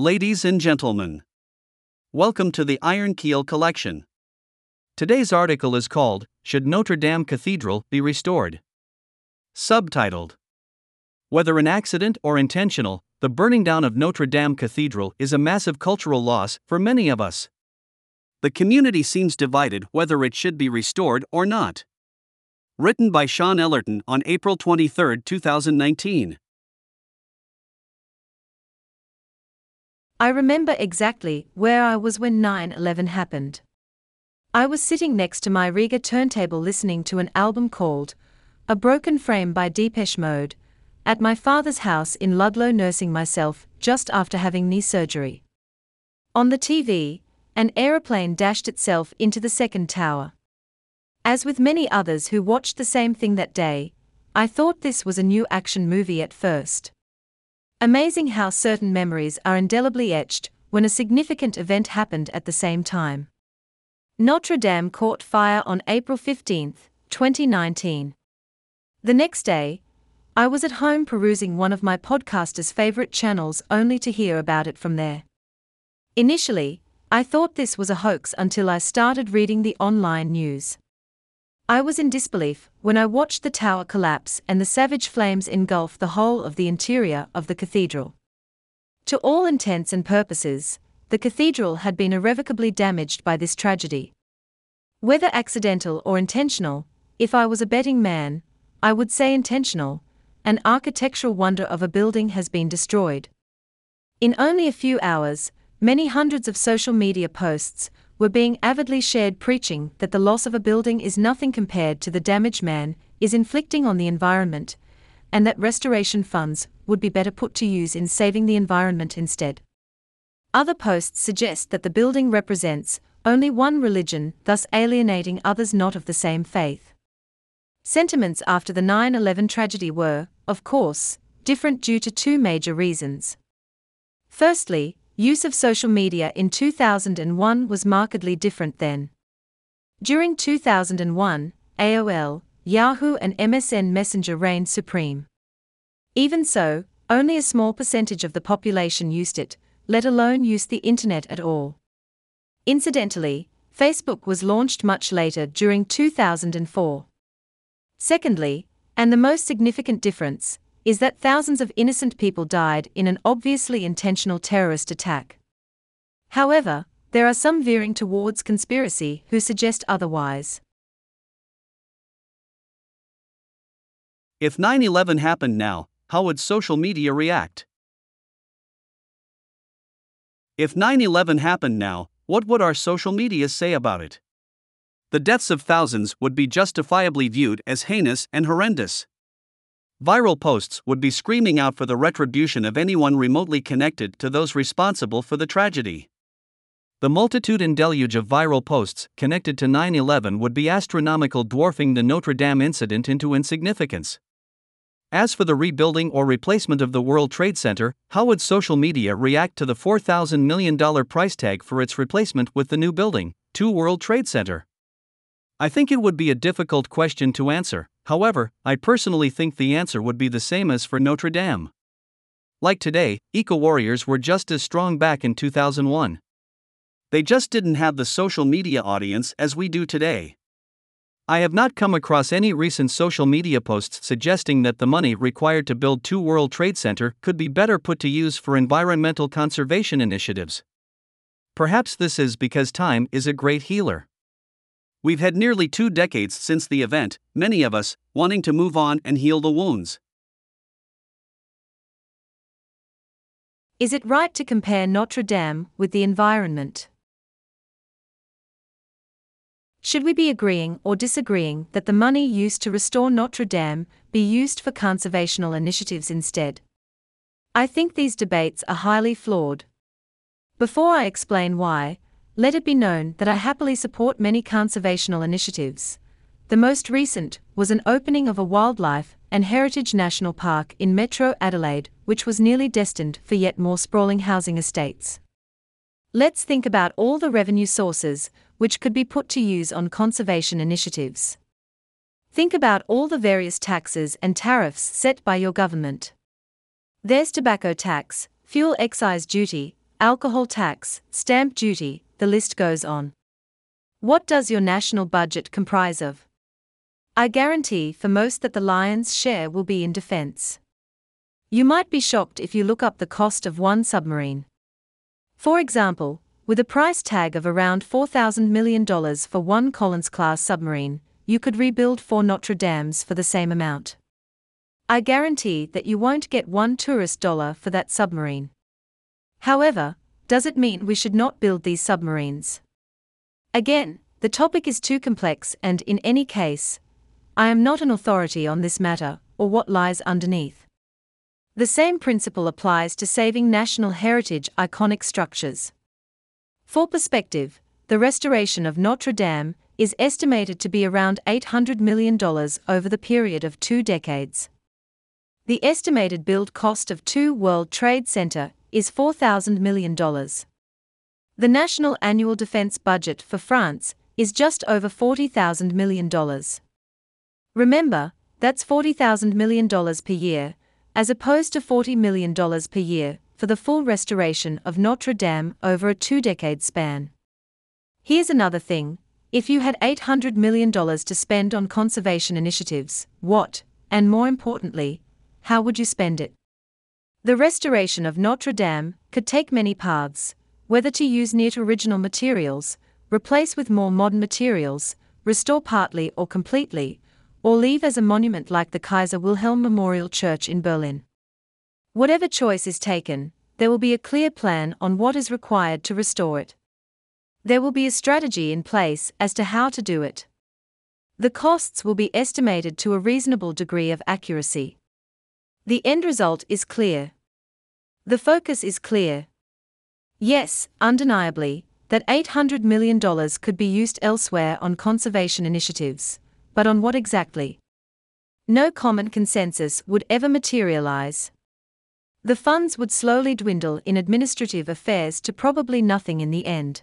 Ladies and gentlemen, welcome to the Iron Keel Collection. Today's article is called, Should Notre Dame Cathedral Be Restored? Subtitled, Whether an accident or intentional, the burning down of Notre Dame Cathedral is a massive cultural loss for many of us. The community seems divided whether it should be restored or not. Written by Shôn Ellerton on April 23, 2019. I remember exactly where I was when 9/11 happened. I was sitting next to my Rega turntable listening to an album called A Broken Frame by Depeche Mode, at my father's house in Ludlow nursing myself just after having knee surgery. On the TV, an aeroplane dashed itself into the second tower. As with many others who watched the same thing that day, I thought this was a new action movie at first. Amazing how certain memories are indelibly etched when a significant event happened at the same time. Notre Dame caught fire on April 15, 2019. The next day, I was at home perusing one of my podcaster's favorite channels only to hear about it from there. Initially, I thought this was a hoax until I started reading the online news. I was in disbelief when I watched the tower collapse and the savage flames engulf the whole of the interior of the cathedral. To all intents and purposes, the cathedral had been irrevocably damaged by this tragedy. Whether accidental or intentional, if I was a betting man, I would say intentional. An architectural wonder of a building has been destroyed. In only a few hours, many hundreds of social media posts were being avidly shared preaching that the loss of a building is nothing compared to the damage man is inflicting on the environment, and that restoration funds would be better put to use in saving the environment instead. Other posts suggest that the building represents only one religion, thus alienating others not of the same faith. Sentiments after the 9/11 tragedy were, of course, different due to two major reasons. Firstly, use of social media in 2001 was markedly different then. During 2001, AOL, Yahoo and MSN Messenger reigned supreme. Even so, only a small percentage of the population used it, let alone used the internet at all. Incidentally, Facebook was launched much later during 2004. Secondly, and the most significant difference, is that thousands of innocent people died in an obviously intentional terrorist attack. However, there are some veering towards conspiracy who suggest otherwise. If 9/11 happened now, how would social media react? If 9/11 happened now, what would our social media say about it? The deaths of thousands would be justifiably viewed as heinous and horrendous. Viral posts would be screaming out for the retribution of anyone remotely connected to those responsible for the tragedy. The multitude and deluge of viral posts connected to 9/11 would be astronomical, dwarfing the Notre Dame incident into insignificance. As for the rebuilding or replacement of the World Trade Center, how would social media react to the $4,000 million price tag for its replacement with the new building, 2 World Trade Center? I think it would be a difficult question to answer. However, I personally think the answer would be the same as for Notre Dame. Like today, eco-warriors were just as strong back in 2001. They just didn't have the social media audience as we do today. I have not come across any recent social media posts suggesting that the money required to build 2 World Trade Center could be better put to use for environmental conservation initiatives. Perhaps this is because time is a great healer. We've had nearly 2 decades since the event, many of us wanting to move on and heal the wounds. Is it right to compare Notre Dame with the environment? Should we be agreeing or disagreeing that the money used to restore Notre Dame be used for conservational initiatives instead? I think these debates are highly flawed. Before I explain why, let it be known that I happily support many conservational initiatives. The most recent was an opening of a wildlife and heritage national park in Metro Adelaide, which was nearly destined for yet more sprawling housing estates. Let's think about all the revenue sources which could be put to use on conservation initiatives. Think about all the various taxes and tariffs set by your government. There's tobacco tax, fuel excise duty, alcohol tax, stamp duty, the list goes on. What does your national budget comprise of? I guarantee for most that the lion's share will be in defense. You might be shocked if you look up the cost of one submarine. For example, with a price tag of around $4,000 million for one Collins-class submarine, you could rebuild 4 Notre Dames for the same amount. I guarantee that you won't get one tourist dollar for that submarine. However, does it mean we should not build these submarines? Again, the topic is too complex, and in any case, I am not an authority on this matter or what lies underneath. The same principle applies to saving national heritage iconic structures. For perspective, the restoration of Notre Dame is estimated to be around $800 million over the period of 2 decades. The estimated build cost of 2 World Trade Center is $4,000 million. The national annual defense budget for France is just over $40,000 million. Remember, that's $40,000 million per year, as opposed to $40 million per year for the full restoration of Notre Dame over a 2-decade span. Here's another thing: if you had $800 million to spend on conservation initiatives, what, and more importantly, how would you spend it? The restoration of Notre Dame could take many paths, whether to use near-to-original materials, replace with more modern materials, restore partly or completely, or leave as a monument like the Kaiser Wilhelm Memorial Church in Berlin. Whatever choice is taken, there will be a clear plan on what is required to restore it. There will be a strategy in place as to how to do it. The costs will be estimated to a reasonable degree of accuracy. The end result is clear. The focus is clear. Yes, undeniably, that $800 million could be used elsewhere on conservation initiatives, but on what exactly? No common consensus would ever materialize. The funds would slowly dwindle in administrative affairs to probably nothing in the end.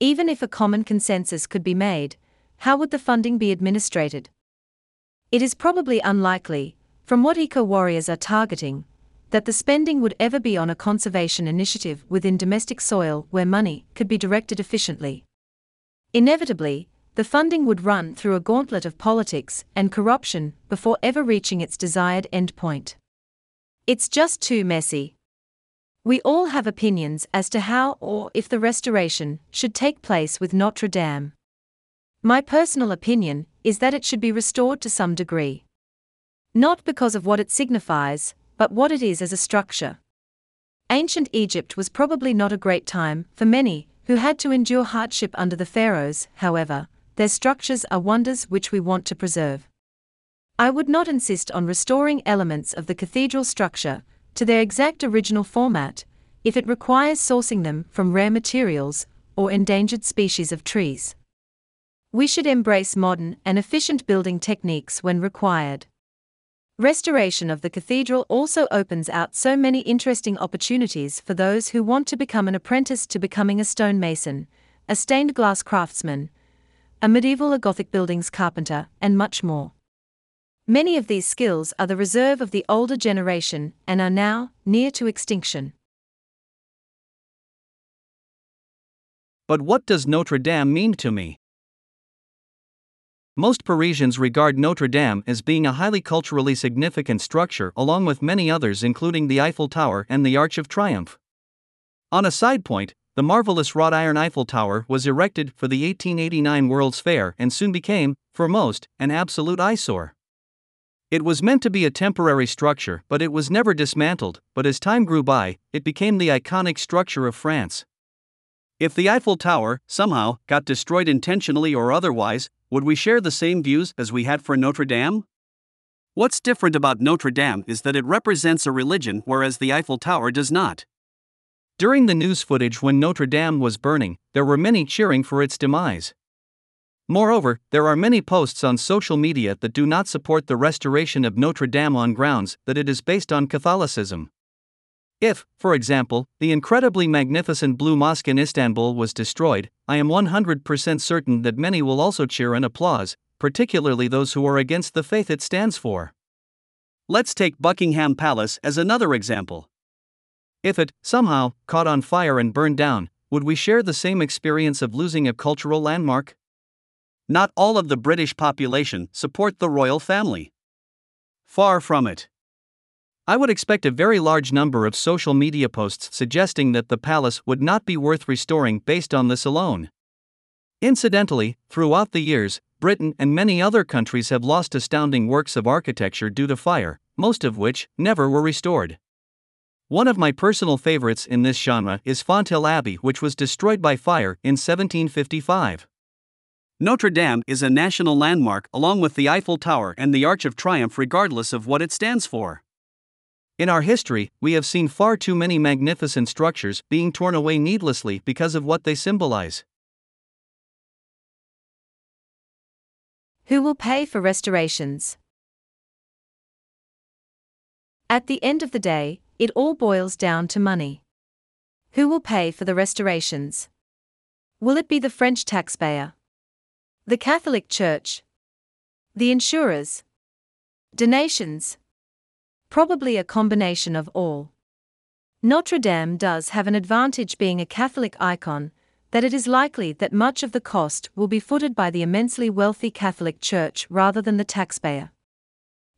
Even if a common consensus could be made, how would the funding be administrated? It is probably unlikely, from what eco-warriors are targeting, that the spending would ever be on a conservation initiative within domestic soil where money could be directed efficiently. Inevitably, the funding would run through a gauntlet of politics and corruption before ever reaching its desired endpoint. It's just too messy. We all have opinions as to how or if the restoration should take place with Notre Dame. My personal opinion is that it should be restored to some degree. Not because of what it signifies, but what it is as a structure. Ancient Egypt was probably not a great time for many who had to endure hardship under the pharaohs. However, their structures are wonders which we want to preserve. I would not insist on restoring elements of the cathedral structure to their exact original format if it requires sourcing them from rare materials or endangered species of trees. We should embrace modern and efficient building techniques when required. Restoration of the cathedral also opens out so many interesting opportunities for those who want to become an apprentice to becoming a stonemason, a stained glass craftsman, a medieval or Gothic buildings carpenter, and much more. Many of these skills are the reserve of the older generation and are now near to extinction. But what does Notre Dame mean to me? Most Parisians regard Notre Dame as being a highly culturally significant structure, along with many others including the Eiffel Tower and the Arc de Triomphe. On a side point, the marvelous wrought iron Eiffel Tower was erected for the 1889 World's Fair and soon became, for most, an absolute eyesore. It was meant to be a temporary structure, but it was never dismantled, but as time grew by, it became the iconic structure of France. If the Eiffel Tower, somehow, got destroyed intentionally or otherwise, would we share the same views as we had for Notre Dame? What's different about Notre Dame is that it represents a religion, whereas the Eiffel Tower does not. During the news footage when Notre Dame was burning, there were many cheering for its demise. Moreover, there are many posts on social media that do not support the restoration of Notre Dame on grounds that it is based on Catholicism. If, for example, the incredibly magnificent Blue Mosque in Istanbul was destroyed, I am 100% certain that many will also cheer and applause, particularly those who are against the faith it stands for. Let's take Buckingham Palace as another example. If it, somehow, caught on fire and burned down, would we share the same experience of losing a cultural landmark? Not all of the British population support the royal family. Far from it. I would expect a very large number of social media posts suggesting that the palace would not be worth restoring based on this alone. Incidentally, throughout the years, Britain and many other countries have lost astounding works of architecture due to fire, most of which never were restored. One of my personal favorites in this genre is Fontaine Abbey, which was destroyed by fire in 1755. Notre Dame is a national landmark along with the Eiffel Tower and the Arc de Triomphe, regardless of what it stands for. In our history, we have seen far too many magnificent structures being torn away needlessly because of what they symbolize. Who will pay for restorations? At the end of the day, it all boils down to money. Who will pay for the restorations? Will it be the French taxpayer? The Catholic Church? The insurers? Donations? Probably a combination of all. Notre Dame does have an advantage being a Catholic icon, that it is likely that much of the cost will be footed by the immensely wealthy Catholic Church rather than the taxpayer.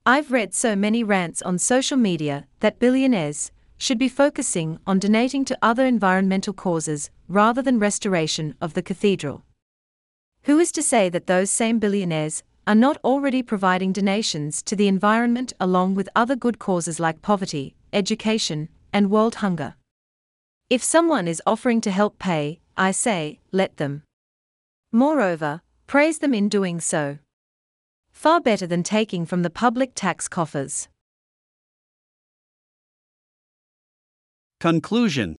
I've read so many rants on social media that billionaires should be focusing on donating to other environmental causes rather than restoration of the cathedral. Who is to say that those same billionaires are not already providing donations to the environment along with other good causes like poverty, education, and world hunger? If someone is offering to help pay, I say, let them. Moreover, praise them in doing so. Far better than taking from the public tax coffers. Conclusion.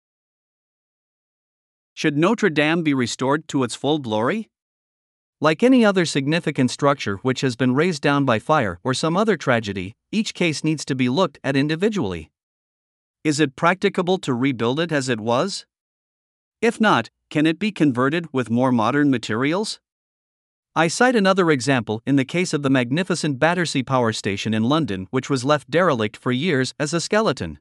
Should Notre Dame be restored to its full glory? Like any other significant structure which has been razed down by fire or some other tragedy, each case needs to be looked at individually. Is it practicable to rebuild it as it was? If not, can it be converted with more modern materials? I cite another example in the case of the magnificent Battersea Power Station in London, which was left derelict for years as a skeleton.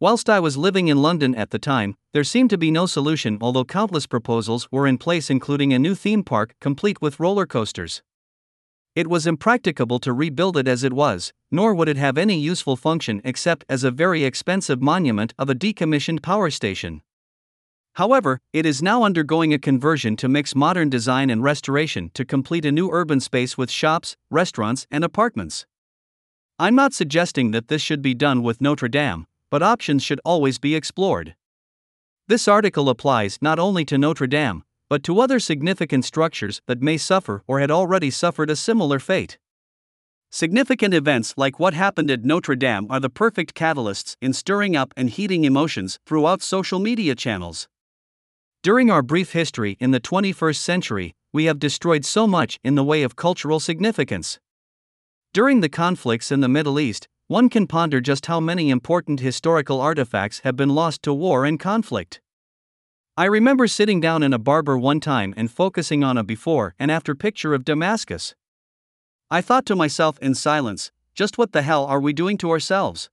Whilst I was living in London at the time, there seemed to be no solution, although countless proposals were in place, including a new theme park complete with roller coasters. It was impracticable to rebuild it as it was, nor would it have any useful function except as a very expensive monument of a decommissioned power station. However, it is now undergoing a conversion to mix modern design and restoration to complete a new urban space with shops, restaurants, and apartments. I'm not suggesting that this should be done with Notre Dame, but options should always be explored. This article applies not only to Notre Dame, but to other significant structures that may suffer or had already suffered a similar fate. Significant events like what happened at Notre Dame are the perfect catalysts in stirring up and heating emotions throughout social media channels. During our brief history in the 21st century, we have destroyed so much in the way of cultural significance. During the conflicts in the Middle East, one can ponder just how many important historical artifacts have been lost to war and conflict. I remember sitting down in a barber one time and focusing on a before and after picture of Damascus. I thought to myself in silence, just what the hell are we doing to ourselves?